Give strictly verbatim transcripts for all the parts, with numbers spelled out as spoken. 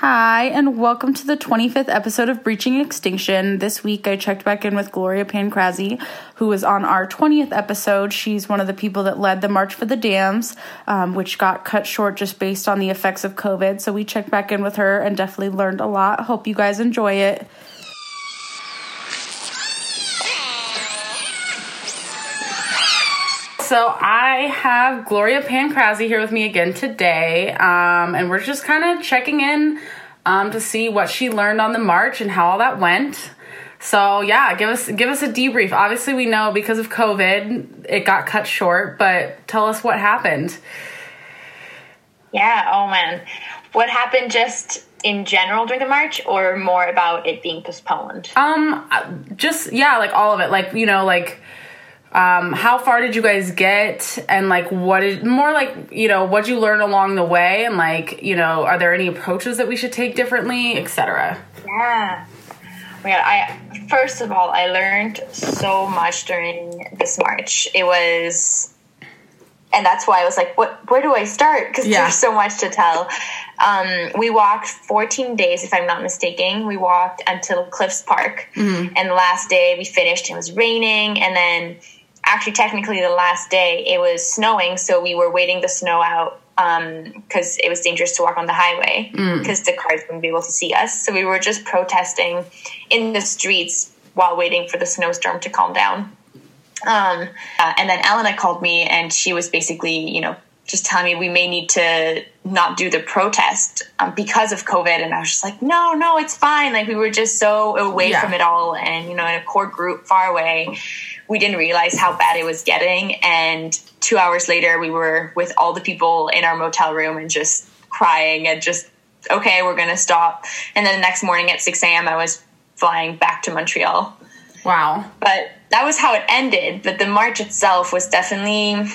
Hi, and welcome to the twenty-fifth episode of Breaching Extinction. This week, I checked back in with Gloria Pancrazzi, who was on our twentieth episode. She's one of the people that led the March for the Dams, um, which got cut short just based on the effects of COVID. So we checked back in with her and definitely learned a lot. Hope you guys enjoy it. So I have Gloria Pancrazzi here with me again today, um, and we're just kind of checking in um, to see what she learned on the march and how all that went. So yeah, give us give us a debrief. Obviously, we know because of COVID, it got cut short, but tell us what happened. Yeah, oh man. What happened just in general during the march, or more about it being postponed? Um, just, yeah, like all of it. Like, you know, like... Um, how far did you guys get, and like what is more like, you know, what'd you learn along the way, and like, you know, are there any approaches that we should take differently, et cetera? Yeah. Well, I first of all, I learned so much during this march. It was, and that's why I was like, what, where do I start? Because yeah. There's so much to tell. Um, we walked fourteen days, if I'm not mistaken. We walked until Cliffs Park, mm-hmm. and the last day we finished. It was raining, and then. Actually, technically, the last day, it was snowing, so we were waiting the snow out because um, it was dangerous to walk on the highway because mm. the cars wouldn't be able to see us. So we were just protesting in the streets while waiting for the snowstorm to calm down. Um, uh, and then Elena called me, and she was basically, you know, just telling me we may need to not do the protest um, because of COVID. And I was just like, no, no, it's fine. Like, we were just so away yeah. from it all and, you know, in a core group far away. We didn't realize how bad it was getting, and two hours later, we were with all the people in our motel room and just crying and just, okay, we're going to stop. And then the next morning at six a.m., I was flying back to Montreal. Wow. But that was how it ended, but the march itself was definitely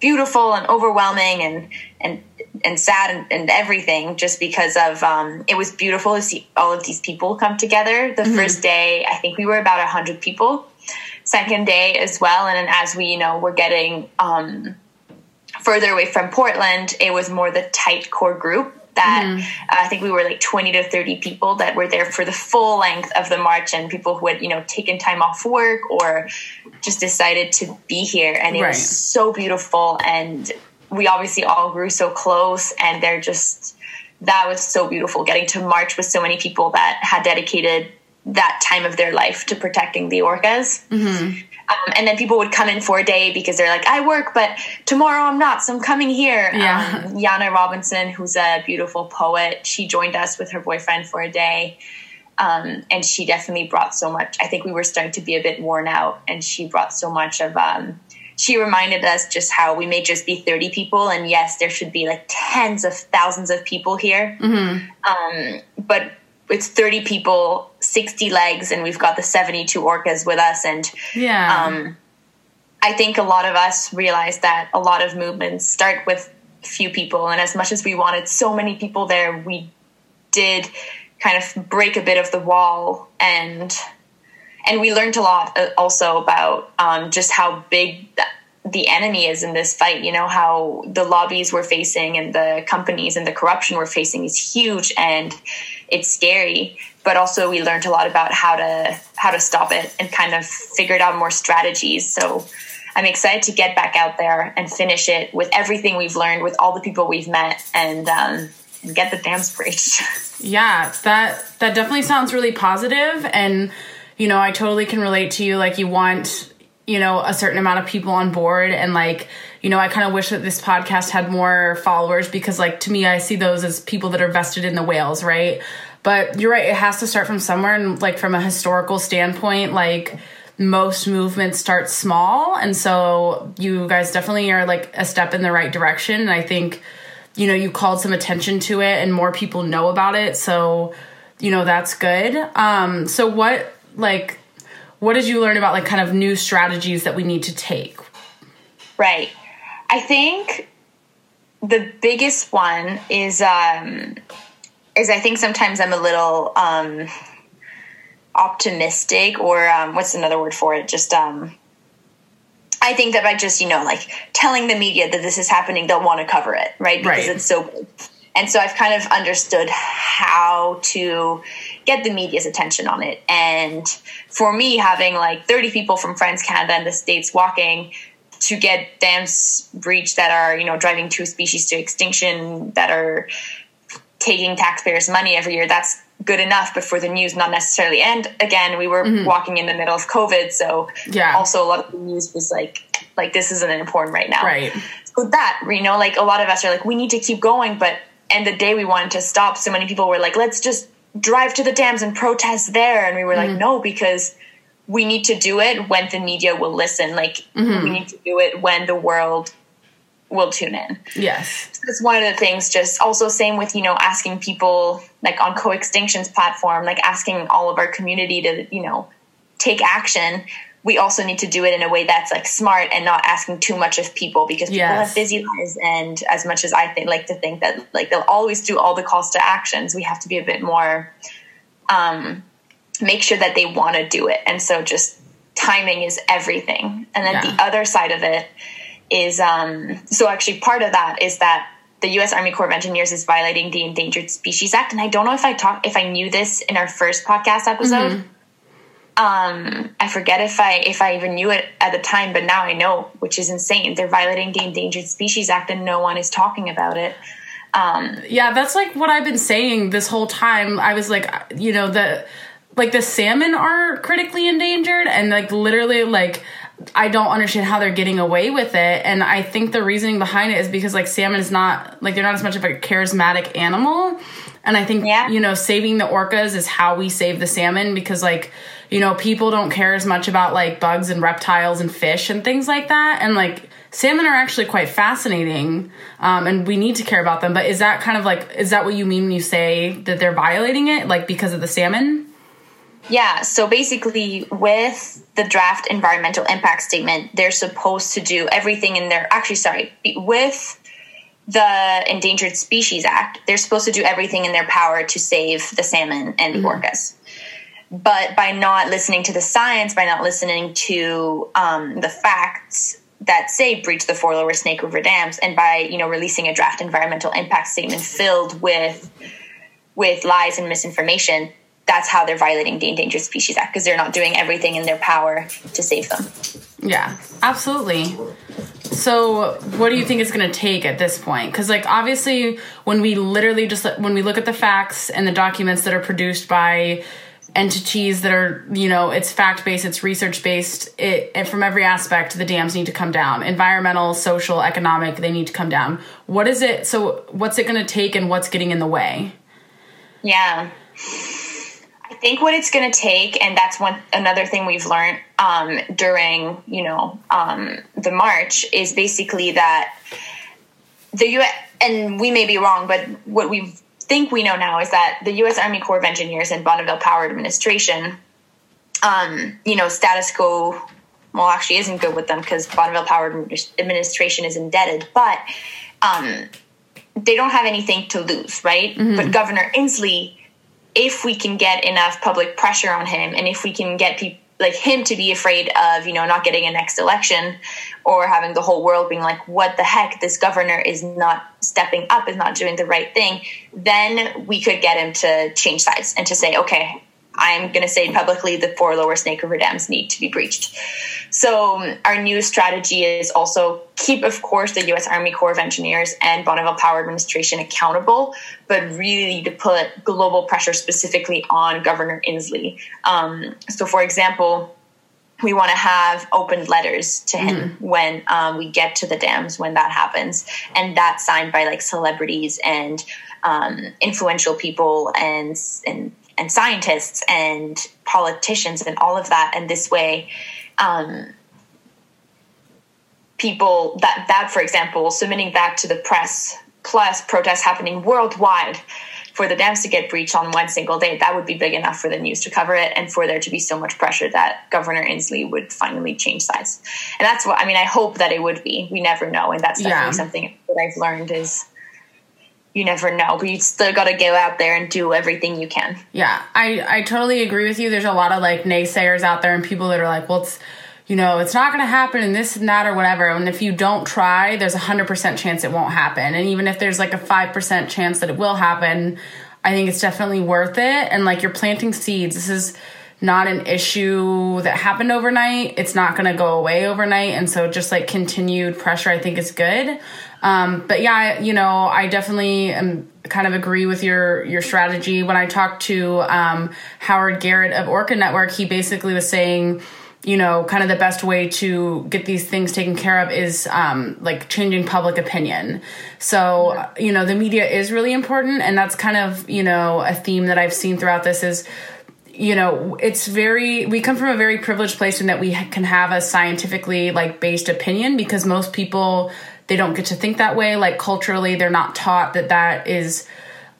beautiful and overwhelming and and, and sad and, and everything, just because of um, it was beautiful to see all of these people come together. The mm-hmm. first day, I think we were about one hundred people. Second day as well, and then as we, you know, were getting um, further away from Portland, it was more the tight core group that mm-hmm. uh, I think we were like twenty to thirty people that were there for the full length of the march, and people who had, you know, taken time off work or just decided to be here, and it right. was so beautiful, and we obviously all grew so close, and they're just, that was so beautiful, getting to march with so many people that had dedicated that time of their life to protecting the orcas. Mm-hmm. Um, and then people would come in for a day because they're like, I work, but tomorrow I'm not, so I'm coming here. Yeah. Um, Yana Robinson, who's a beautiful poet, she joined us with her boyfriend for a day. Um, and she definitely brought so much. I think we were starting to be a bit worn out, and she brought so much of, um, she reminded us just how we may just be thirty people, and yes, there should be like tens of thousands of people here. Mm-hmm. Um, but it's thirty people, sixty legs, and we've got the seventy-two orcas with us. And yeah. um, I think a lot of us realize that a lot of movements start with few people. And as much as we wanted so many people there, we did kind of break a bit of the wall. And and we learned a lot also about um, just how big that, the enemy is in this fight, you know, how the lobbies we're facing and the companies and the corruption we're facing is huge, and it's scary. But also we learned a lot about how to how to stop it, and kind of figured out more strategies. So I'm excited to get back out there and finish it with everything we've learned, with all the people we've met, and um and get the dams breached. Yeah, that that definitely sounds really positive. And, you know, I totally can relate to you. Like, you want, you know, a certain amount of people on board. And like, you know, I kind of wish that this podcast had more followers, because like, to me, I see those as people that are vested in the whales. Right. But you're right. It has to start from somewhere. And like, from a historical standpoint, like most movements start small. And so you guys definitely are like a step in the right direction. And I think, you know, you called some attention to it, and more people know about it. So, you know, that's good. Um, so what, like, what did you learn about, like, kind of new strategies that we need to take? Right. I think the biggest one is, um, is I think sometimes I'm a little um, optimistic, or um, what's another word for it? Just, um, I think that by just, you know, like telling the media that this is happening, they'll want to cover it, right? Because right. it's so big. And so I've kind of understood how to get the media's attention on it. And for me, having like thirty people from France, Canada, and the States walking to get dams breached that are, you know, driving two species to extinction, that are taking taxpayers' money every year, that's good enough, but for the news, not necessarily. And again, we were mm-hmm. walking in the middle of COVID, so yeah. also a lot of the news was like, like this isn't important right now. Right. So that, you know, like a lot of us are like, we need to keep going, but and the day we wanted to stop, so many people were like, let's just drive to the dams and protest there. And we were mm-hmm. like, no, because we need to do it when the media will listen. Like mm-hmm. we need to do it when the world will tune in. Yes. So that's one of the things. Just also same with, you know, asking people like on Co-Extinction's platform, like asking all of our community to, you know, take action. We also need to do it in a way that's like smart and not asking too much of people, because people yes. have busy lives. And as much as I think, like to think that like they'll always do all the calls to actions, we have to be a bit more, um, make sure that they want to do it. And so just timing is everything. And then yeah. the other side of it is, um, so actually part of that is that the U S Army Corps of Engineers is violating the Endangered Species Act. And I don't know if I talked, if I knew this in our first podcast episode, mm-hmm. Um, I forget if I if I even knew it at the time, but now I know, which is insane. They're violating the Endangered Species Act and no one is talking about it. Um, yeah, that's like what I've been saying this whole time. I was like, you know, the like the salmon are critically endangered, and like literally like I don't understand how they're getting away with it. And I think the reasoning behind it is because like salmon is not like they're not as much of a charismatic animal. And I think, yeah. you know, saving the orcas is how we save the salmon, because like, you know, people don't care as much about, like, bugs and reptiles and fish and things like that. And, like, salmon are actually quite fascinating, um, and we need to care about them. But is that kind of, like, is that what you mean when you say that they're violating it, like, because of the salmon? Yeah, so basically with the draft environmental impact statement, they're supposed to do everything in their – actually, sorry, with the Endangered Species Act, they're supposed to do everything in their power to save the salmon and the mm-hmm. orcas. But by not listening to the science, by not listening to um, the facts that say breach the four lower Snake River dams, and by, you know, releasing a draft environmental impact statement filled with with lies and misinformation, that's how they're violating the Endangered Species Act, because they're not doing everything in their power to save them. Yeah, absolutely. So what do you think it's going to take at this point? Because, like, obviously, when we literally just when we look at the facts and the documents that are produced by entities that are, you know, it's fact-based, it's research-based, it, and from every aspect, the dams need to come down. Environmental, social, economic, they need to come down. What is it, so what's it going to take and what's getting in the way? Yeah. I think what it's going to take, and that's one another thing we've learned um, during, you know, um, the march, is basically that the U S, and we may be wrong, but what we've think we know now is that the U S Army Corps of Engineers and Bonneville Power Administration, um, you know, status quo, well, actually isn't good with them because Bonneville Power Administration is indebted, but um, they don't have anything to lose, right? Mm-hmm. But Governor Inslee, if we can get enough public pressure on him, and if we can get people like him to be afraid of, you know, not getting a next election, or having the whole world being like, what the heck, this governor is not stepping up, is not doing the right thing, then we could get him to change sides and to say, okay, I'm going to say publicly the four lower Snake River dams need to be breached. So our new strategy is also keep, of course, the U S Army Corps of Engineers and Bonneville Power Administration accountable, but really to put global pressure specifically on Governor Inslee. Um, so, for example, we want to have open letters to him mm-hmm. when um, we get to the dams, when that happens. And that's signed by, like, celebrities and um, influential people and and and scientists and politicians and all of that. And this way, um, people that, that, for example, submitting that to the press, plus protests happening worldwide for the dams to get breached on one single day, that would be big enough for the news to cover it and for there to be so much pressure that Governor Inslee would finally change sides. And that's what, I mean, I hope that it would be, we never know. And that's definitely yeah. something that I've learned is, you never know, but you still got to go out there and do everything you can. Yeah, I, I totally agree with you. There's a lot of, like, naysayers out there and people that are like, well, it's, you know, it's not going to happen and this and that or whatever. And if you don't try, there's a hundred percent chance it won't happen. And even if there's like a five percent chance that it will happen, I think it's definitely worth it. And like, you're planting seeds. This is not an issue that happened overnight. It's not going to go away overnight. And so just like continued pressure, I think is good. Um, but yeah, you know, I definitely am kind of agree with your, your strategy. When I talked to um, Howard Garrett of Orca Network, he basically was saying, you know, kind of the best way to get these things taken care of is um, like changing public opinion. So, you know, the media is really important. And that's kind of, you know, a theme that I've seen throughout this is, you know, it's very, we come from a very privileged place in that we can have a scientifically like based opinion, because most people, they don't get to think that way. Like culturally, they're not taught that that is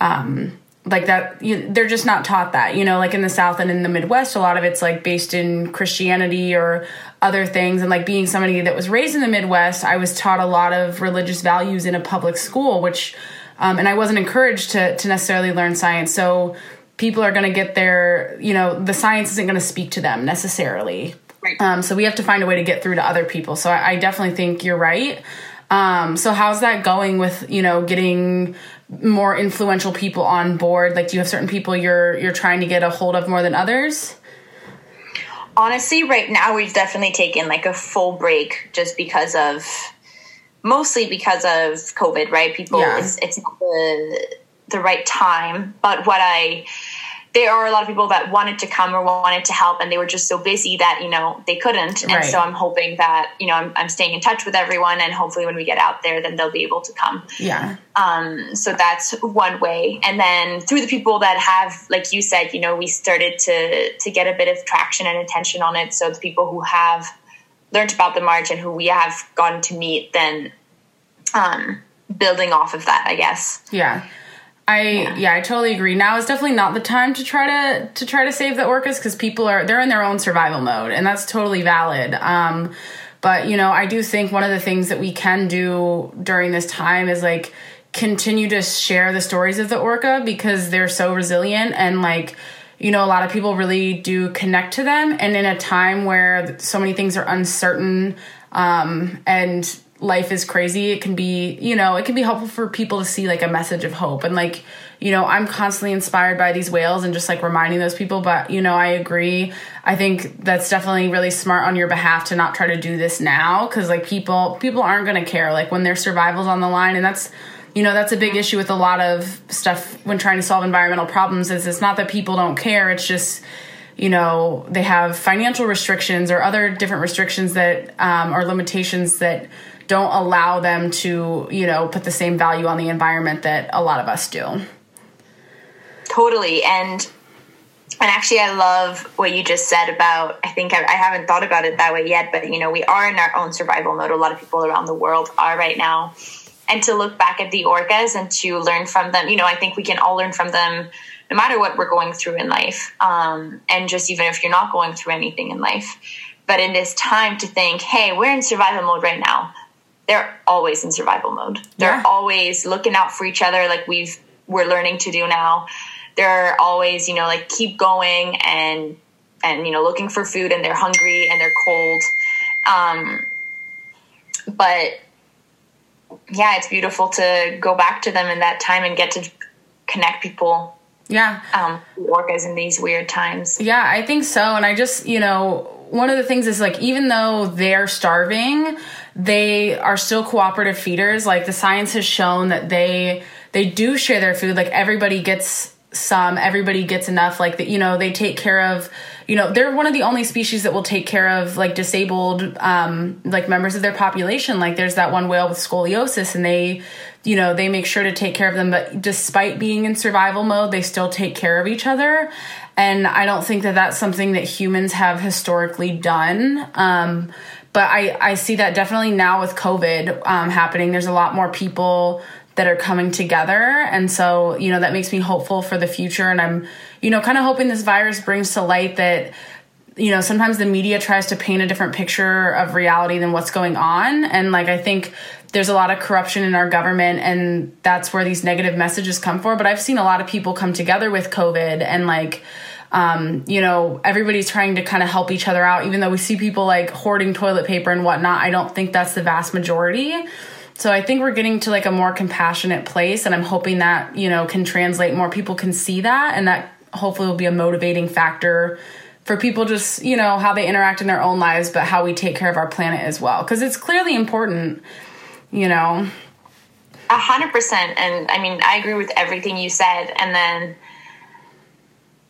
um, like that. You, they're just not taught that, you know, like in the South and in the Midwest, a lot of it's like based in Christianity or other things. And like being somebody that was raised in the Midwest, I was taught a lot of religious values in a public school, which um, and I wasn't encouraged to, to necessarily learn science. So people are going to get their, you know, the science isn't going to speak to them necessarily. Right. Um, so we have to find a way to get through to other people. So I, I definitely think you're right. Um, so how's that going with, you know, getting more influential people on board? Like, do you have certain people you're, you're trying to get a hold of more than others? Honestly, right now we've definitely taken like a full break just because of, mostly because of COVID, right? People, yeah. it's, it's not the, the right time, but what I, there are a lot of people that wanted to come or wanted to help, and they were just so busy that, you know, they couldn't. And right. so I'm hoping that, you know, I'm, I'm staying in touch with everyone, and hopefully when we get out there, then they'll be able to come. Yeah. Um, so that's one way. And then through the people that have, like you said, you know, we started to, to get a bit of traction and attention on it. So the people who have learned about the march and who we have gotten to meet, then, um, building off of that, I guess. Yeah. I, yeah, I totally agree. Now is definitely not the time to try to, to try to save the orcas, because people are, they're in their own survival mode, and that's totally valid. Um, but you know, I do think one of the things that we can do during this time is like continue to share the stories of the orca, because they're so resilient, and like, you know, a lot of people really do connect to them. And in a time where so many things are uncertain, um, and life is crazy, it can be, you know, it can be helpful for people to see like a message of hope. And like, you know, I'm constantly inspired by these whales and just like reminding those people. But, you know, I agree. I think that's definitely really smart on your behalf to not try to do this now, because like people, people aren't going to care like when their survival's on the line. And that's, you know, that's a big issue with a lot of stuff when trying to solve environmental problems, is it's not that people don't care. It's just, you know, they have financial restrictions or other different restrictions that um, are limitations that don't allow them to, you know, put the same value on the environment that a lot of us do. Totally. And and actually, I love what you just said about, I think I, I haven't thought about it that way yet, but, you know, we are in our own survival mode. A lot of people around the world are right now. And to look back at the orcas and to learn from them, you know, I think we can all learn from them no matter what we're going through in life. Um, and just even if you're not going through anything in life. But in this time to think, hey, we're in survival mode right now. They're always in survival mode. They're yeah. always looking out for each other, like we've we're learning to do now. They're always, you know, like keep going and and you know, looking for food, and they're hungry and they're cold. Um, but yeah, it's beautiful to go back to them in that time and get to connect people. Yeah, um, orcas in these weird times. Yeah, I think so. And I just, you know, one of the things is like, even though they're starving, they are still cooperative feeders. Like the science has shown that they they do share their food. Like everybody gets some, everybody gets enough. Like that, you know, they take care of, you know, they're one of the only species that will take care of like disabled um, like members of their population. Like there's that one whale with scoliosis, and they, you know, they make sure to take care of them. But despite being in survival mode, they still take care of each other. And I don't think that that's something that humans have historically done. Um, but I, I see that definitely now with COVID um, happening, there's a lot more people that are coming together. And so, you know, that makes me hopeful for the future. And I'm, you know, kind of hoping this virus brings to light that, you know, sometimes the media tries to paint a different picture of reality than what's going on. And like, I think there's a lot of corruption in our government, and that's where these negative messages come from. But I've seen a lot of people come together with COVID and like, Um, you know, everybody's trying to kind of help each other out, even though we see people like hoarding toilet paper and whatnot. I don't think that's the vast majority. So I think we're getting to like a more compassionate place, and I'm hoping that, you know, can translate, more people can see that, and that hopefully will be a motivating factor for people, just, you know, how they interact in their own lives, but how we take care of our planet as well, because it's clearly important, you know. A hundred percent. And I mean, I agree with everything you said. And then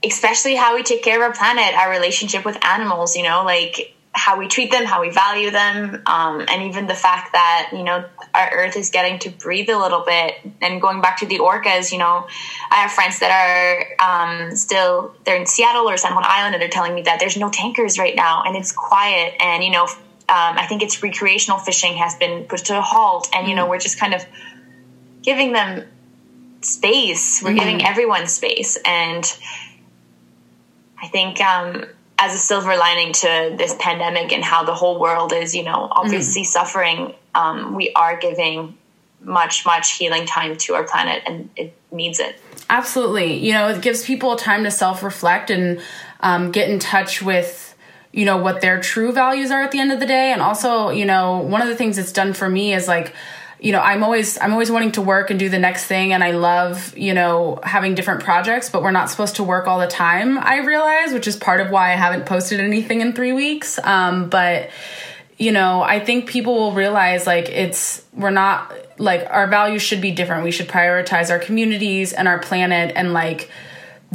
especially how we take care of our planet, our relationship with animals, you know, like how we treat them, how we value them. Um, and even the fact that, you know, our earth is getting to breathe a little bit. And going back to the orcas, you know, I have friends that are um, still, they're in Seattle or San Juan Island, and they're telling me that there's no tankers right now, and it's quiet. And, you know, um, I think it's recreational fishing has been put to a halt, and, you know, we're just kind of giving them space. We're mm-hmm. giving everyone space. And I think um, as a silver lining to this pandemic and how the whole world is, you know, obviously mm-hmm. suffering, um, we are giving much, much healing time to our planet, and it needs it. Absolutely. You know, it gives people time to self-reflect and um, get in touch with, you know, what their true values are at the end of the day. And also, you know, one of the things it's done for me is like, you know, I'm always, I'm always wanting to work and do the next thing. And I love, you know, having different projects, but we're not supposed to work all the time, I realize, which is part of why I haven't posted anything in three weeks. Um, but, you know, I think people will realize, like, it's, we're not, like, our values should be different. We should prioritize our communities and our planet, and like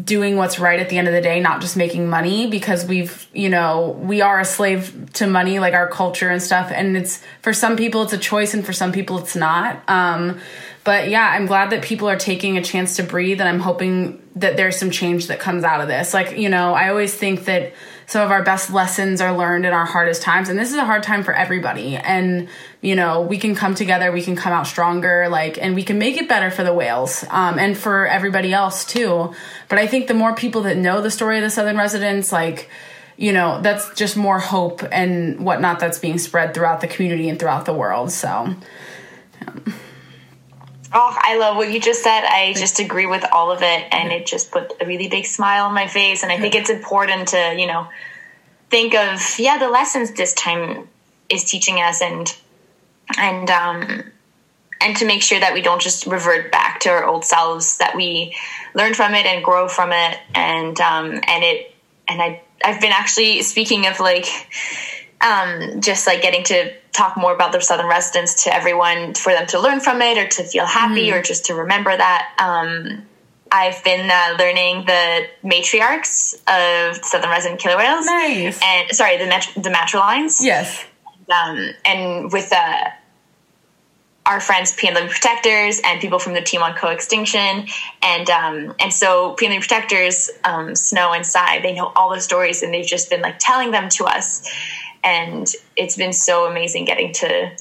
doing what's right at the end of the day, not just making money, because we've, you know, we are a slave to money, like our culture and stuff. And it's, for some people it's a choice, and for some people it's not. Um, but yeah, I'm glad that people are taking a chance to breathe, and I'm hoping that there's some change that comes out of this. Like, you know, I always think that some of our best lessons are learned in our hardest times, and this is a hard time for everybody. And, you know, we can come together, we can come out stronger, like, and we can make it better for the whales, um, and for everybody else too. But I think the more people that know the story of the Southern residents, like, you know, that's just more hope and whatnot that's being spread throughout the community and throughout the world. So, yeah. Oh, I love what you just said. I just agree with all of it, and it just put a really big smile on my face. And I think it's important to, you know, think of, yeah, the lessons this time is teaching us, and and um, and to make sure that we don't just revert back to our old selves, that we learn from it and grow from it. And um, and it and I I've been actually speaking of like. Um, just like getting to talk more about the Southern residents to everyone, for them to learn from it, or to feel happy mm. or just to remember that. Um, I've been uh, learning the matriarchs of Southern resident killer whales. Nice. And sorry, the mat- the matrilines. Yes. Um, and with uh, our friends P N L protectors and people from the team on Co-Extinction, and um, and so P N L protectors, um, Snow and Sai, they know all the stories, and they've just been like telling them to us. And it's been so amazing getting to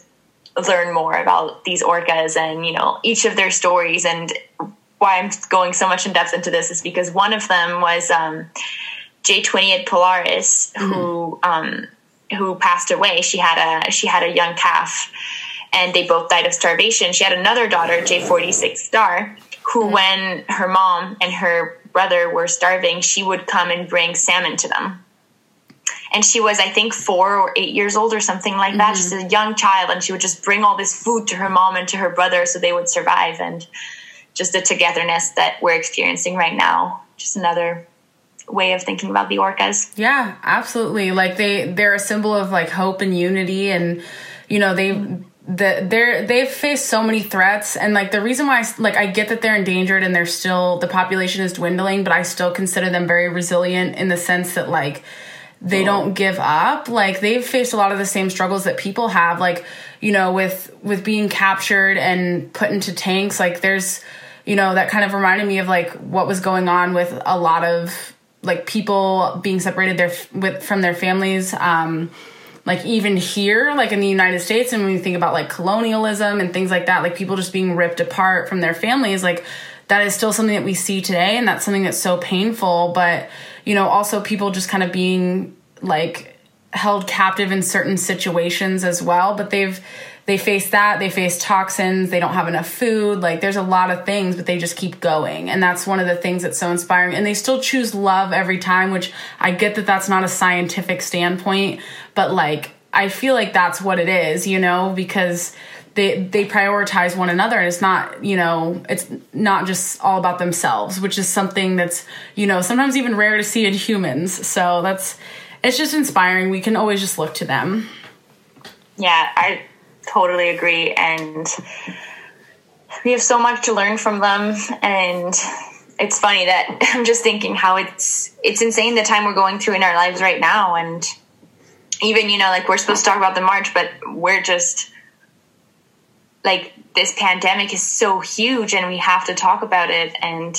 learn more about these orcas and, you know, each of their stories. And why I'm going so much in depth into this is because one of them was um, J twenty-eight Polaris, mm-hmm. who um, who passed away. She had a she had a young calf, and they both died of starvation. She had another daughter, J forty-six Star, who mm-hmm. when her mom and her brother were starving, she would come and bring salmon to them. And she was, I think, four or eight years old or something like that. Mm-hmm. She's a young child, and she would just bring all this food to her mom and to her brother so they would survive. And just the togetherness that we're experiencing right now, just another way of thinking about the orcas. Yeah, absolutely. Like they, they're a symbol of like hope and unity, and you know they, mm-hmm. the, they're they've faced so many threats. And like the reason why, I, like I get that they're endangered and they're still the population is dwindling, but I still consider them very resilient in the sense that like. They don't give up. Like they've faced a lot of the same struggles that people have, like, you know, with, with being captured and put into tanks. Like there's, you know, that kind of reminded me of like what was going on with a lot of like people being separated their, with, from their families. Um, like even here, like in the United States, and when you think about like colonialism and things like that, like people just being ripped apart from their families, like that is still something that we see today. And that's something that's so painful, but you know, also people just kind of being like held captive in certain situations as well, but they've, they face that, they face toxins, they don't have enough food. Like, there's a lot of things, but they just keep going. And that's one of the things that's so inspiring. And they still choose love every time, which I get that that's not a scientific standpoint, but like, I feel like that's what it is, you know, because they they prioritize one another, and it's not, you know, it's not just all about themselves, which is something that's, you know, sometimes even rare to see in humans. So that's, it's just inspiring. We can always just look to them. Yeah, I totally agree. And we have so much to learn from them. And it's funny that I'm just thinking how it's, it's insane the time we're going through in our lives right now. And even, you know, like, we're supposed to talk about the march, but we're just like, this pandemic is so huge and we have to talk about it. And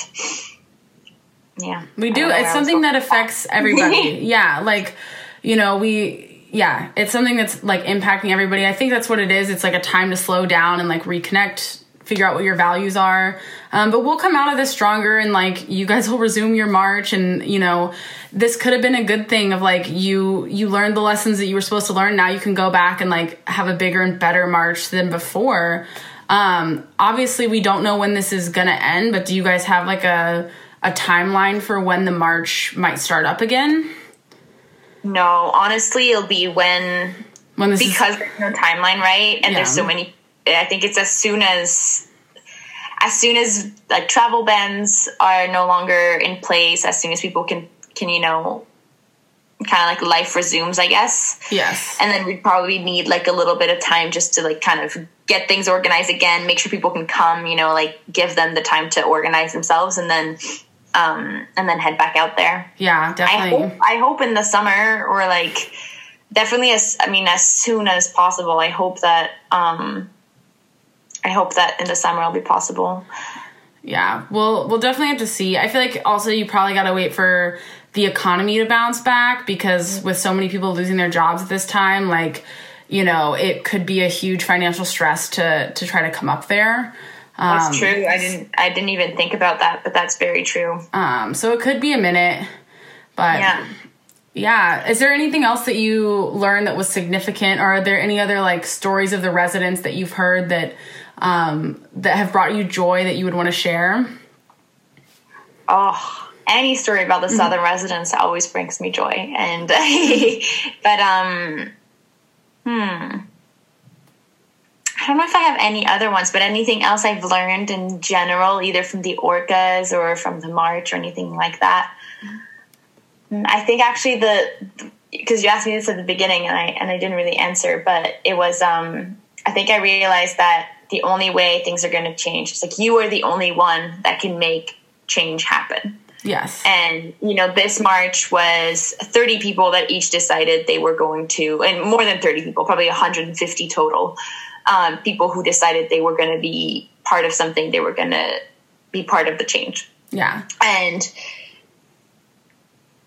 yeah, we do. It's something that affects everybody. Yeah. Like, you know, we, yeah, it's something that's like impacting everybody. I think that's what it is. It's like a time to slow down and like reconnect, figure out what your values are. Um, but we'll come out of this stronger, and like, you guys will resume your march. And, you know, this could have been a good thing of like, you, you learned the lessons that you were supposed to learn. Now you can go back and like have a bigger and better march than before. Um, obviously we don't know when this is going to end, but do you guys have like a, a timeline for when the march might start up again? No, honestly, it'll be when, when this because is, there's no timeline, right? And yeah. There's so many, I think it's as soon as, as soon as like travel bans are no longer in place, as soon as people can, can, you know, kind of like life resumes, I guess. Yes. And then we'd probably need like a little bit of time just to like kind of get things organized again, make sure people can come, you know, like give them the time to organize themselves, and then, um, and then head back out there. Yeah, definitely. I hope, I hope in the summer, or like definitely as, I mean, as soon as possible, I hope that, um, I hope that in the summer it'll be possible. Yeah, we'll, we'll definitely have to see. I feel like also you probably got to wait for the economy to bounce back, because with so many people losing their jobs at this time, like, you know, it could be a huge financial stress to to try to come up there. Um, that's true. I didn't I didn't even think about that, but that's very true. Um, so it could be a minute. But yeah. Yeah. Is there anything else that you learned that was significant, or are there any other like stories of the residents that you've heard that um, that have brought you joy that you would want to share? Oh, any story about the mm-hmm. Southern residents always brings me joy. And, but, um, hmm, I don't know if I have any other ones, but anything else I've learned in general, either from the orcas or from the march or anything like that. I think actually the, because you asked me this at the beginning and I, and I didn't really answer, but it was, um, I think I realized that the only way things are going to change, it's like, you are the only one that can make change happen. Yes. And, you know, this march was thirty people that each decided they were going to, and more than thirty people, probably one hundred fifty total, um, people who decided they were going to be part of something. They were going to be part of the change. Yeah. And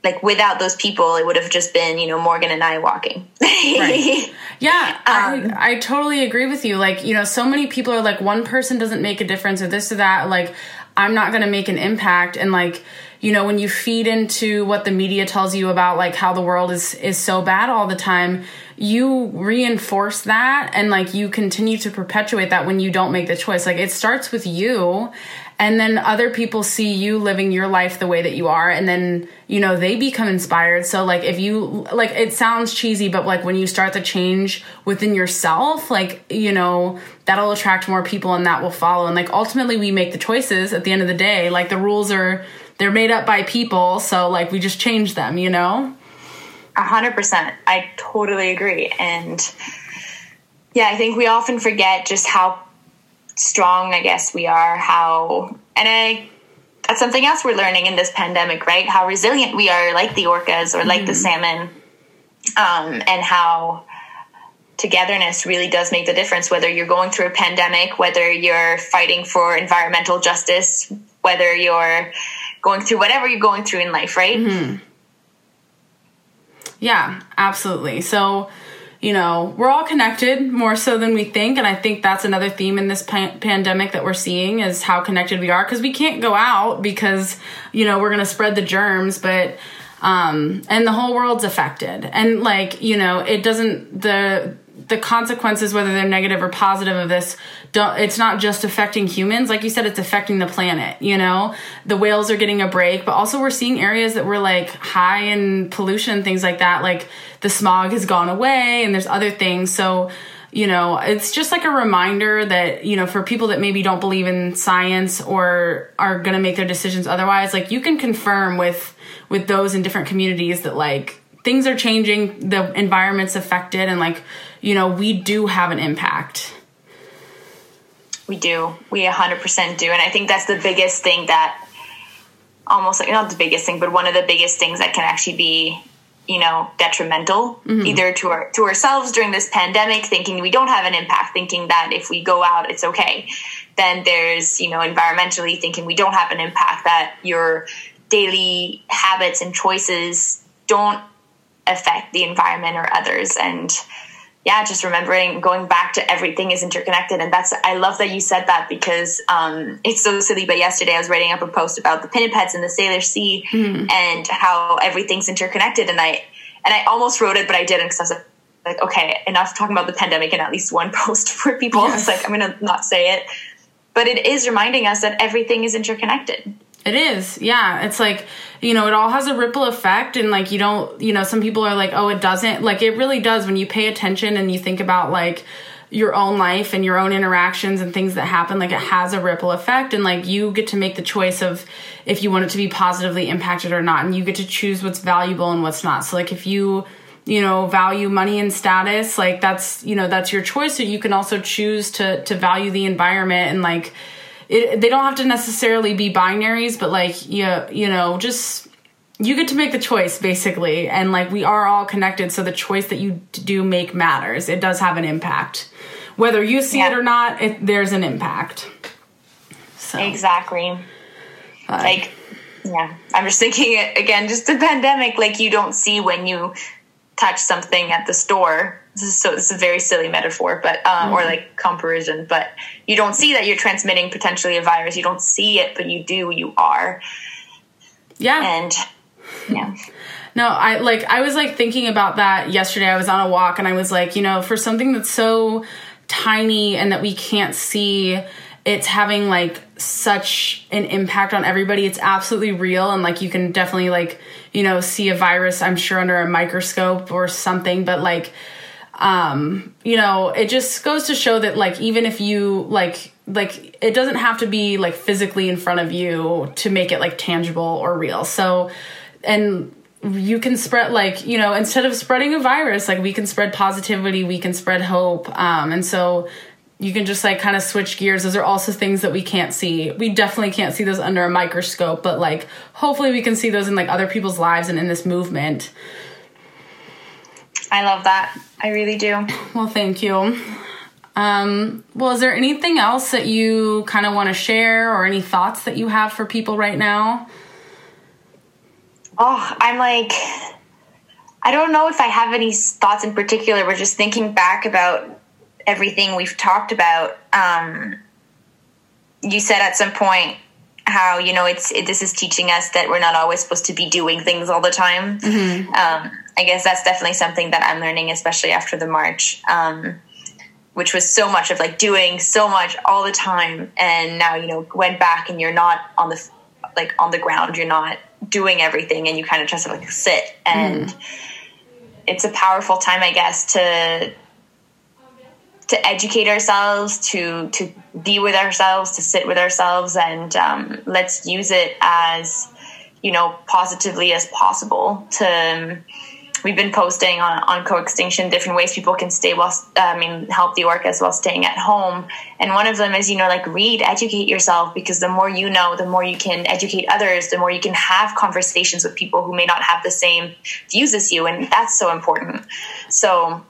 like, without those people, it would have just been, you know, Morgan and I walking. Right. Yeah, um, I, I totally agree with you. Like, you know, so many people are like, one person doesn't make a difference, or this or that. Like, I'm not going to make an impact. And like, you know, when you feed into what the media tells you about like how the world is, is so bad all the time, you reinforce that, and like you continue to perpetuate that when you don't make the choice. Like, it starts with you. And then other people see you living your life the way that you are, and then, you know, they become inspired. So like, if you, like, it sounds cheesy, but like, when you start the change within yourself, like, you know, that'll attract more people and that will follow. And like, ultimately we make the choices at the end of the day. Like, the rules are, they're made up by people. So like, we just change them, you know? A hundred percent. I totally agree. And yeah, I think we often forget just how strong, I guess, we are, how, and I, that's something else we're learning in this pandemic, right? How resilient we are, like the orcas or like mm-hmm. the salmon, um, and how togetherness really does make the difference, whether you're going through a pandemic, whether you're fighting for environmental justice, whether you're going through whatever you're going through in life, right? Mm-hmm. Yeah, absolutely. So, you know, we're all connected more so than we think. And I think that's another theme in this pan- pandemic that we're seeing, is how connected we are, because we can't go out because, you know, we're going to spread the germs, but, um, and the whole world's affected. And like, you know, it doesn't, the the consequences, whether they're negative or positive of this, don't, it's not just affecting humans. Like you said, it's affecting the planet, you know? The whales are getting a break, but also we're seeing areas that were, like, high in pollution, things like that. Like, the smog has gone away, and there's other things. So, you know, it's just like a reminder that, you know, for people that maybe don't believe in science or are going to make their decisions otherwise, like, you can confirm with with those in different communities that, like, things are changing, the environment's affected, and, like, you know, we do have an impact. We do. We one hundred percent do. And I think that's the biggest thing that almost, like, not the biggest thing, but one of the biggest things that can actually be, you know, detrimental, mm-hmm. either to our, to ourselves during this pandemic, thinking we don't have an impact, thinking that if we go out, it's okay. Then there's, you know, environmentally thinking we don't have an impact, that your daily habits and choices don't affect the environment or others. And yeah, just remembering, going back to everything is interconnected. And that's, I love that you said that, because um, it's so silly, but yesterday I was writing up a post about the pinnipeds in the Salish Sea mm. and how everything's interconnected. And I, and I almost wrote it, but I didn't, because I was like, okay, enough talking about the pandemic in at least one post for people. Yes. It's like, I'm going to not say it, but it is reminding us that everything is interconnected. It is. Yeah. It's like, you know, it all has a ripple effect, and, like, you don't, you know, some people are like, oh, it doesn't. Like, it really does when you pay attention and you think about, like, your own life and your own interactions and things that happen. Like, it has a ripple effect, and, like, you get to make the choice of if you want it to be positively impacted or not, and you get to choose what's valuable and what's not. So, like, if you, you know, value money and status, like, that's, you know, that's your choice. So you can also choose to to value the environment, and, like, It, they don't have to necessarily be binaries, but, like, you, you know, just, you get to make the choice, basically. And, like, we are all connected. So the choice that you do make matters. It does have an impact. Whether you see yeah. it or not, it, there's an impact. So. Exactly. But. Like, yeah, I'm just thinking, again, just the pandemic, like, you don't see when you touch something at the store. This is so, this is a very silly metaphor, but, um, mm-hmm. or like comparison, but you don't see that you're transmitting potentially a virus. You don't see it, but you do, you are. Yeah. And yeah. No, I like, I was like thinking about that yesterday. I was on a walk, and I was like, you know, for something that's so tiny and that we can't see, it's having, like, such an impact on everybody. It's absolutely real. And, like, you can definitely, like, you know, see a virus, I'm sure, under a microscope or something, but, like, um, you know, it just goes to show that, like, even if you, like, like, it doesn't have to be, like, physically in front of you to make it, like, tangible or real. So, and you can spread, like, you know, instead of spreading a virus, like, we can spread positivity, we can spread hope. Um, and so you can just, like, kind of switch gears. Those are also things that we can't see. We definitely can't see those under a microscope, but, like, hopefully we can see those in, like, other people's lives and in this movement. I love that. I really do. Well, thank you. Um, well, is there anything else that you kind of want to share, or any thoughts that you have for people right now? Oh, I'm like, I don't know if I have any thoughts in particular. We're just thinking back about everything we've talked about. Um, you said at some point how, you know, it's, it, this is teaching us that we're not always supposed to be doing things all the time. Mm-hmm. Um, I guess that's definitely something that I'm learning, especially after the march, um, which was so much of, like, doing so much all the time. And now, you know, went back and you're not on the, like, on the ground, you're not doing everything, and you kind of just, like, sit. And mm. it's a powerful time, I guess, to, to educate ourselves, to, to be with ourselves, to sit with ourselves, and, um, let's use it as, you know, positively as possible to, we've been posting on, on Co-Extinction different ways people can stay while, I mean, help the orcas while staying at home. And one of them is, you know, like, read, educate yourself, because the more you know, the more you can educate others, the more you can have conversations with people who may not have the same views as you. And that's so important. So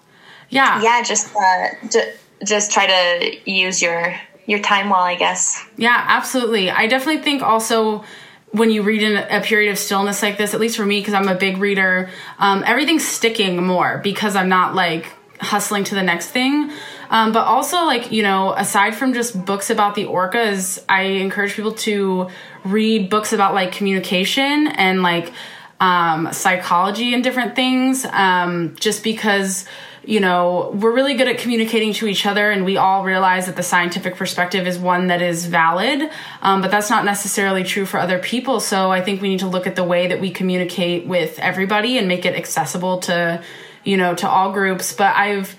yeah, yeah, just, uh, just, just try to use your, your time well, I guess. Yeah, absolutely. I definitely think also, when you read in a period of stillness like this, at least for me, because I'm a big reader, um, everything's sticking more because I'm not, like, hustling to the next thing. Um, but also, like, you know, aside from just books about the orcas, I encourage people to read books about, like, communication and, like, um, psychology and different things, um, just because you know, we're really good at communicating to each other, and we all realize that the scientific perspective is one that is valid, um, but that's not necessarily true for other people. So I think we need to look at the way that we communicate with everybody and make it accessible to, you know, to all groups. But I've,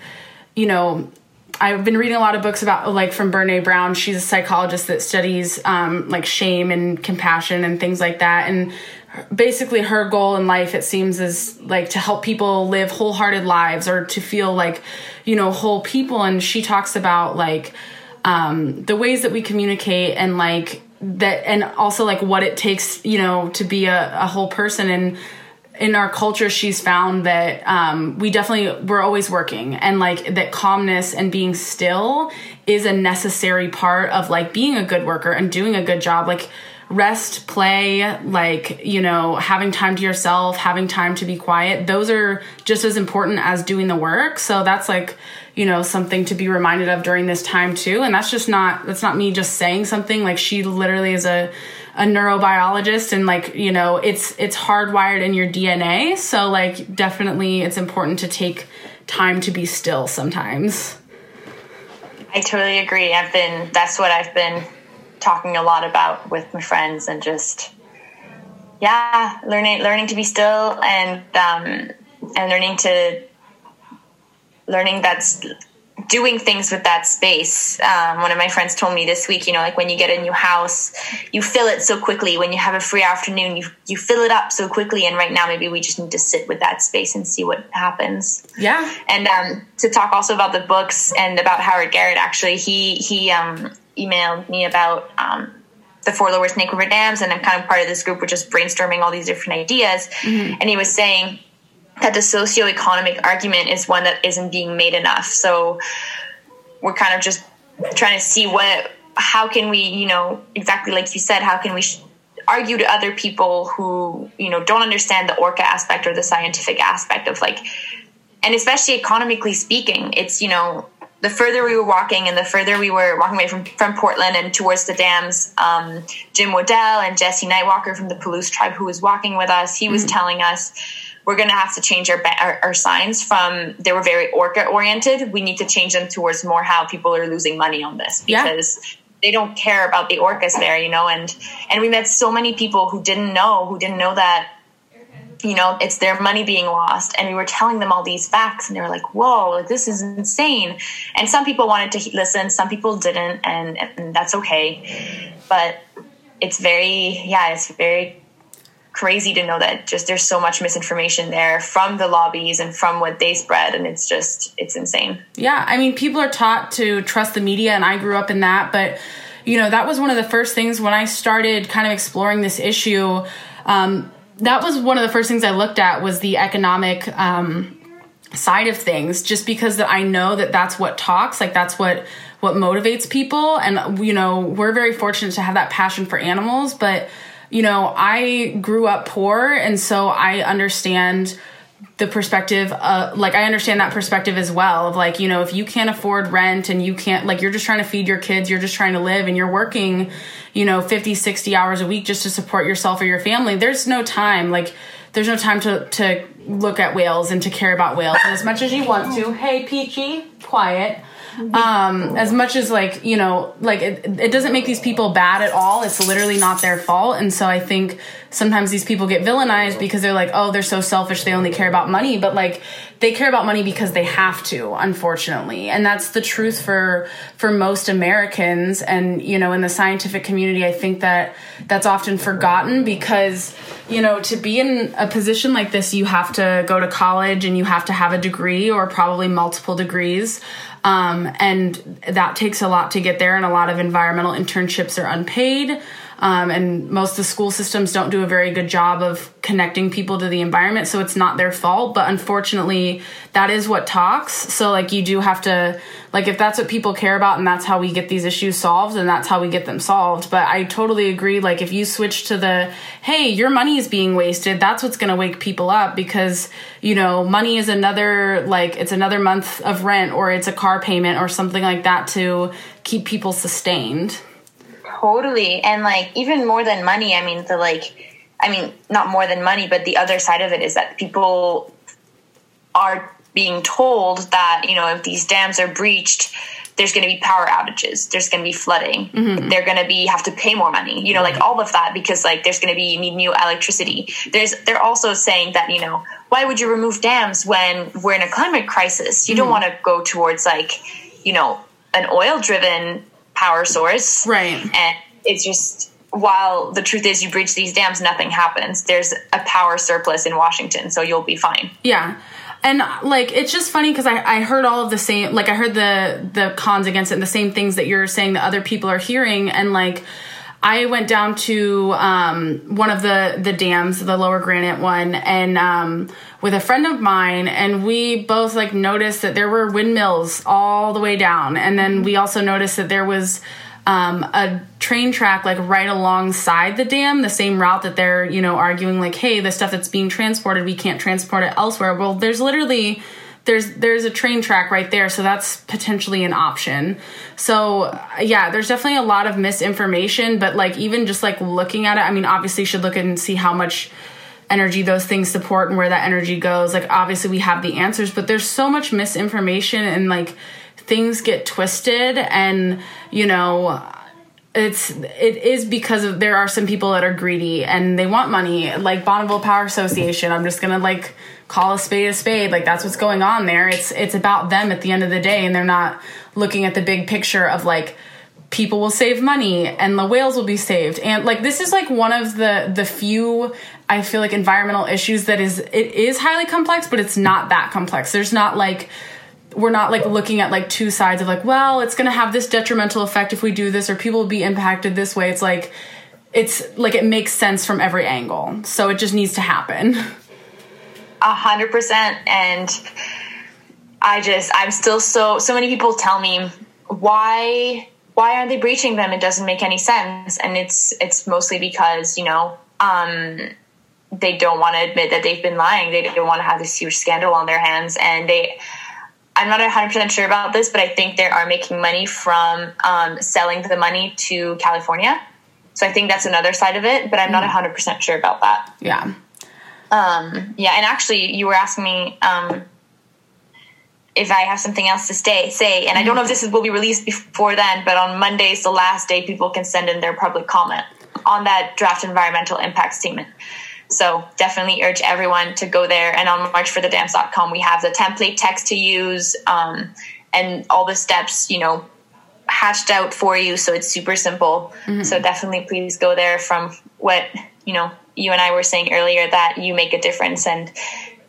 you know, I've been reading a lot of books about, like, from Brené Brown. She's a psychologist that studies, um, like, shame and compassion and things like that. And basically her goal in life, it seems, is, like, to help people live wholehearted lives or to feel like, you know, whole people. And she talks about, like, um, the ways that we communicate and, like, that, and also, like, what it takes, you know, to be a, a whole person. And in our culture, she's found that um, we definitely, we're always working, and, like, that calmness and being still is a necessary part of, like, being a good worker and doing a good job. Like, rest, play, like, you know, having time to yourself, having time to be quiet, those are just as important as doing the work. So that's, like, you know, something to be reminded of during this time too. And that's just not, that's not me just saying something. Like, she literally is a, a neurobiologist, and, like, you know, it's, it's hardwired in your D N A. So, like, definitely it's important to take time to be still sometimes. I totally agree. I've been, that's what I've been talking a lot about with my friends, and just, yeah, learning, learning to be still, and, um, and learning to, learning that's doing things with that space. Um, one of my friends told me this week, you know, like, when you get a new house, you fill it so quickly. When you have a free afternoon, you, you fill it up so quickly. And right now, maybe we just need to sit with that space and see what happens. Yeah. And, um, to talk also about the books and about Howard Garrett, actually, he, he, um, emailed me about, um, the four lower Snake River dams. And I'm kind of part of this group, which is brainstorming all these different ideas. Mm-hmm. And he was saying that the socioeconomic argument is one that isn't being made enough. So we're kind of just trying to see what, how can we, you know, exactly like you said, how can we sh- argue to other people who, you know, don't understand the orca aspect or the scientific aspect of, like, and especially economically speaking, it's, you know, the further we were walking and the further we were walking away from, from Portland and towards the dams, um, Jim Waddell and Jesse Nightwalker from the Palouse tribe, who was walking with us, he was mm-hmm. telling us, we're going to have to change our, our our signs from, they were very orca oriented. We need to change them towards more how people are losing money on this, because yeah. they don't care about the orcas there, you know. And and we met so many people who didn't know, who didn't know that, you know, it's their money being lost. And we were telling them all these facts, and they were like, whoa, this is insane. And some people wanted to listen, some people didn't, and, and that's okay. But it's very, yeah, it's very crazy to know that just there's so much misinformation there from the lobbies and from what they spread, and it's just, it's insane. Yeah, I mean, people are taught to trust the media, and I grew up in that, but, you know, that was one of the first things when I started kind of exploring this issue. Um, that was one of the first things I looked at, was the economic um, side of things, just because that I know that that's what talks, like, that's what what motivates people. And, you know, we're very fortunate to have that passion for animals, but you know, I grew up poor, and so I understand the perspective, uh, like, I understand that perspective as well of, like, you know, if you can't afford rent and you can't, like, you're just trying to feed your kids, you're just trying to live, and you're working, you know, fifty, sixty hours a week just to support yourself or your family, there's no time, like, there's no time to, to look at whales and to care about whales. And as much as you want to, hey, Peachy, quiet. Um, as much as, like, you know, like, it, it doesn't make these people bad at all. It's literally not their fault. And so I think sometimes these people get villainized because they're like, oh, they're so selfish, they only care about money. But, like, they care about money because they have to, unfortunately. And that's the truth for, for most Americans. And, you know, in the scientific community, I think that that's often forgotten because, you know, to be in a position like this, you have to go to college and you have to have a degree or probably multiple degrees. Um, and that takes a lot to get there. And a lot of environmental internships are unpaid. Um, and most of the school systems don't do a very good job of connecting people to the environment. So it's not their fault. But unfortunately, that is what talks. So, like, you do have to, like, if that's what people care about and that's how we get these issues solved, and that's how we get them solved. But I totally agree. Like, if you switch to the, hey, your money is being wasted, that's what's going to wake people up, because, you know, money is another, like, it's another month of rent, or it's a car payment or something like that to keep people sustained. Totally. And, like, even more than money, I mean, the, like, I mean, not more than money, but the other side of it is that people are being told that, you know, if these dams are breached, there's going to be power outages, there's going to be flooding, mm-hmm. they're going to be have to pay more money, you know, like all of that, because like there's going to be you need new electricity. There's they're also saying that, you know, why would you remove dams when we're in a climate crisis? You mm-hmm. don't want to go towards like, you know, an oil-driven power source, right? And it's just, while the truth is you breach these dams, nothing happens. There's a power surplus in Washington, so you'll be fine. Yeah. And, like, it's just funny because I, I heard all of the same, like, I heard the, the cons against it and the same things that you're saying that other people are hearing. And, like, I went down to um, one of the, the dams, the Lower Granite one, and um, with a friend of mine, and we both, like, noticed that there were windmills all the way down. And then we also noticed that there was um, a train track, like, right alongside the dam, the same route that they're, you know, arguing, like, hey, the stuff that's being transported, we can't transport it elsewhere. Well, there's literally, there's there's a train track right there, so that's potentially an option. So, yeah, there's definitely a lot of misinformation, but, like, even just, like, looking at it, I mean, obviously you should look and see how much energy those things support and where that energy goes. Like, obviously we have the answers, but there's so much misinformation and, like, things get twisted and, you know, It's it is because of, there are some people that are greedy and they want money, like Bonneville Power Association. I'm just gonna like call a spade a spade. Like that's what's going on there. It's it's about them at the end of the day, and they're not looking at the big picture of like people will save money and the whales will be saved. And like this is like one of the the few I feel like environmental issues that is it is highly complex, but it's not that complex. There's not like. We're not like looking at like two sides of like, well, it's going to have this detrimental effect if we do this, or people will be impacted this way. It's like, it's like, it makes sense from every angle. So it just needs to happen. A hundred percent. And I just, I'm still so, so many people tell me why, why aren't they breaching them? It doesn't make any sense. And it's, it's mostly because, you know, um, they don't want to admit that they've been lying. They don't want to have this huge scandal on their hands. And they, I'm not one hundred percent sure about this, but I think they are making money from um, selling the money to California. So I think that's another side of it, but I'm not one hundred percent sure about that. Yeah. Um, yeah, and actually, you were asking me um, if I have something else to stay, say, and I don't know if this will be released before then, but on Monday is the last day people can send in their public comment on that draft environmental impact statement. So definitely urge everyone to go there. And on march for the dams dot com, we have the template text to use um, and all the steps, you know, hashed out for you. So it's super simple. Mm-hmm. So definitely please go there. From what, you know, you and I were saying earlier, that you make a difference. And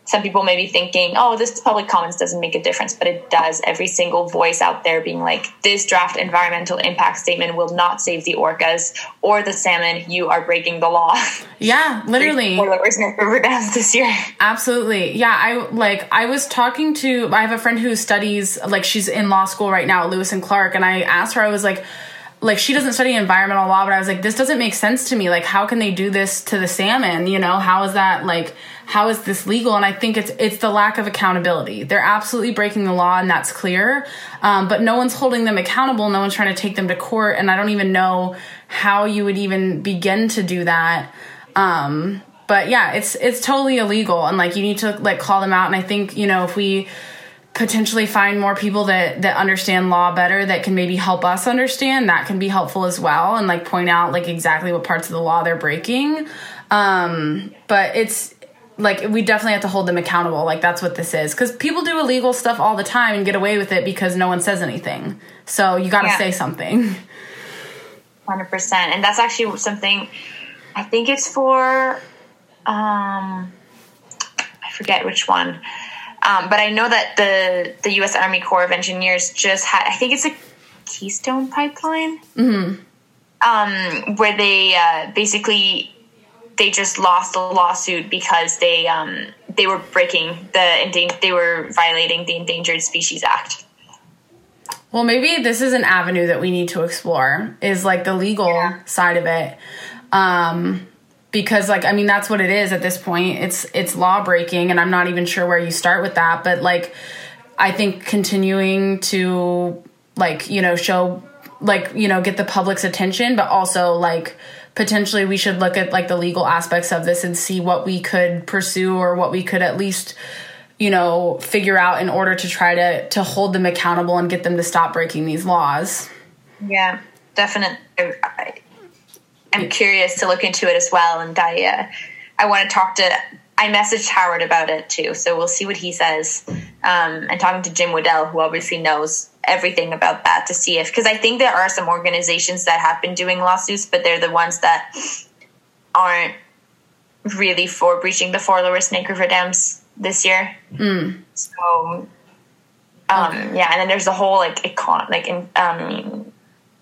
some people may be thinking, oh, this public comments doesn't make a difference, but it does. Every single voice out there being like, this draft environmental impact statement will not save the orcas or the salmon. You are breaking the law. Yeah, literally. One of the worst Snake River dams this year. Absolutely. Yeah. I like, I was talking to, I have a friend who studies, like she's in law school right now at Lewis and Clark. And I asked her, I was like, like she doesn't study environmental law, but I was like, this doesn't make sense to me. Like, how can they do this to the salmon? You know, how is that like, how is this legal? And I think it's it's the lack of accountability. They're absolutely breaking the law, and that's clear. Um, but no one's holding them accountable. No one's trying to take them to court. And I don't even know how you would even begin to do that. Um, but yeah, it's it's totally illegal. And like, you need to like call them out. And I think, you know, if we potentially find more people that that understand law better, that can maybe help us understand, that can be helpful as well, and like point out like exactly what parts of the law they're breaking. Um, but it's like we definitely have to hold them accountable. Like that's what this is, because people do illegal stuff all the time and get away with it because no one says anything. So you got to yeah. say something. one hundred percent. And that's actually something, I think it's for um, I forget which one. Um, but I know that the, the U S Army Corps of Engineers just had, I think it's a Keystone pipeline, mm-hmm. um, where they uh, basically, they just lost the lawsuit because they um, they were breaking the, they were violating the Endangered Species Act. Well, maybe this is an avenue that we need to explore, is like the legal yeah. side of it. Um Because, like, I mean, that's what it is at this point. It's it's law breaking, and I'm not even sure where you start with that. But, like, I think continuing to, like, you know, show, like, you know, get the public's attention. But also, like, potentially we should look at, like, the legal aspects of this and see what we could pursue, or what we could at least, you know, figure out in order to try to, to hold them accountable and get them to stop breaking these laws. Yeah, definitely. I'm curious to look into it as well. And I, uh, I want to talk to, I messaged Howard about it too. So we'll see what he says. Um, and talking to Jim Waddell, who obviously knows everything about that, to see if, cause I think there are some organizations that have been doing lawsuits, but they're the ones that aren't really for breaching the four lower Snake River dams this year. Mm. So, um, okay. yeah. And then there's the whole like econ, like, um,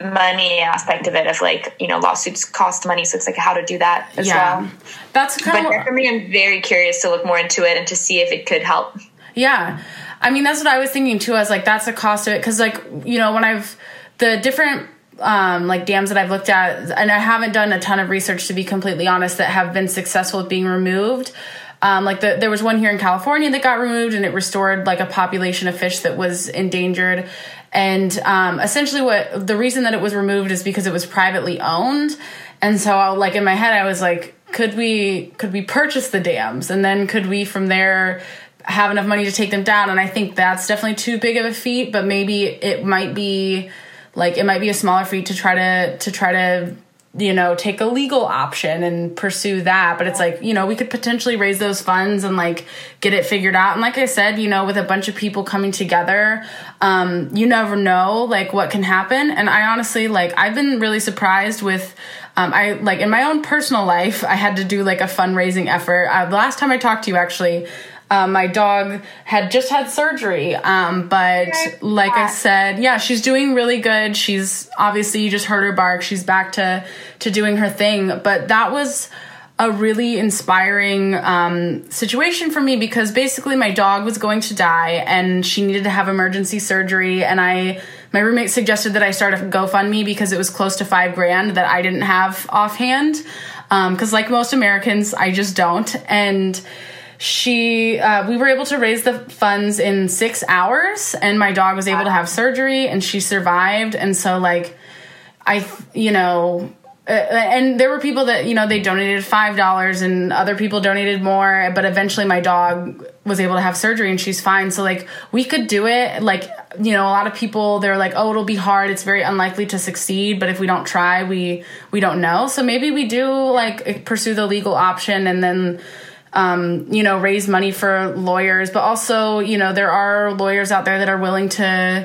money aspect of it, of like, you know, lawsuits cost money, so it's like how to do that as yeah. well. That's kind but of for me, I'm very curious to look more into it and to see if it could help. Yeah, I mean, that's what I was thinking too. I was like, that's the cost of it, because like, you know, when I've the different um like dams that I've looked at, and I haven't done a ton of research to be completely honest, that have been successful at being removed. Um, like the, there was one here in California that got removed, and it restored like a population of fish that was endangered. And um, essentially what the reason that it was removed is because it was privately owned. And so I, like in my head, I was like, could we could we purchase the dams, and then could we from there have enough money to take them down? And I think that's definitely too big of a feat, but maybe it might be like it might be a smaller feat to try to to try to you know, take a legal option and pursue that. But it's like, you know, we could potentially raise those funds and like get it figured out. And like I said, you know, with a bunch of people coming together, um, you never know like what can happen. And I honestly, like, I've been really surprised with, um, I like in my own personal life, I had to do like a fundraising effort. Uh, the last time I talked to you, actually, Uh, my dog had just had surgery, um, but like I said, yeah, she's doing really good. She's obviously, you just heard her bark. She's back to, to doing her thing. But that was a really inspiring um, situation for me, because basically my dog was going to die and she needed to have emergency surgery. And I, my roommate suggested that I start a GoFundMe because it was close to five grand that I didn't have offhand. Um, cause like most Americans, I just don't. And She, uh, we were able to raise the funds in six hours and my dog was able to have surgery and she survived. And so like, I, you know, uh, and there were people that, you know, they donated five dollars and other people donated more, but eventually my dog was able to have surgery and she's fine. So like, we could do it. Like, you know, a lot of people, they're like, oh, it'll be hard. It's very unlikely to succeed, but if we don't try, we, we don't know. So maybe we do like pursue the legal option and then, Um, you know, raise money for lawyers, but also, you know, there are lawyers out there that are willing to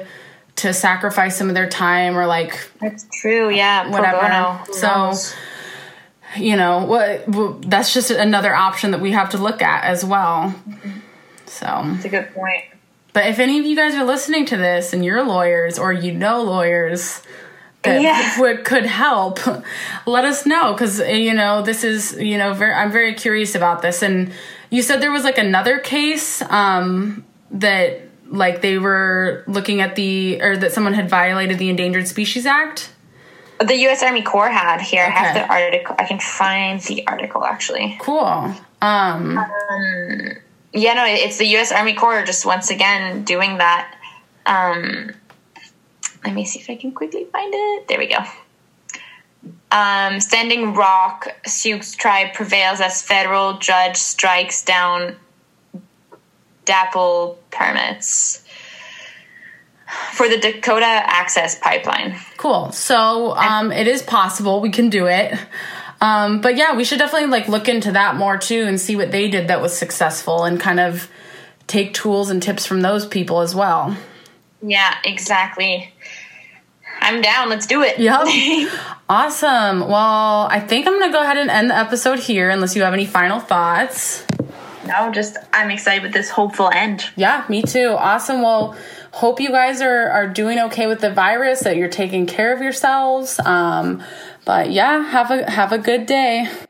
to sacrifice some of their time or like that's true, yeah, whatever. So, you know, what that's just another option that we have to look at as well. So that's a good point. But if any of you guys are listening to this and you're lawyers or you know lawyers that yeah. would, could help, let us know. Cause you know, this is, you know, very, I'm very curious about this. And you said there was like another case, um, that like they were looking at the, or that someone had violated the Endangered Species Act. The U S Army Corps had here. Okay. I have the article. I can find the article actually. Cool. Um, um yeah, no, it's the U S Army Corps just once again doing that. Um, Let me see if I can quickly find it. There we go. Um, Standing Rock Sioux Tribe prevails as federal judge strikes down D A P L permits for the Dakota Access Pipeline. Cool. So um, it is possible. We can do it. Um, but yeah, we should definitely like look into that more too and see what they did that was successful and kind of take tools and tips from those people as well. Yeah, exactly. I'm down. Let's do it. Yep. Awesome. Well, I think I'm going to go ahead and end the episode here unless you have any final thoughts. No, just I'm excited with this hopeful end. Yeah, me too. Awesome. Well, hope you guys are, are doing okay with the virus, that you're taking care of yourselves. Um, but yeah, have a have a good day.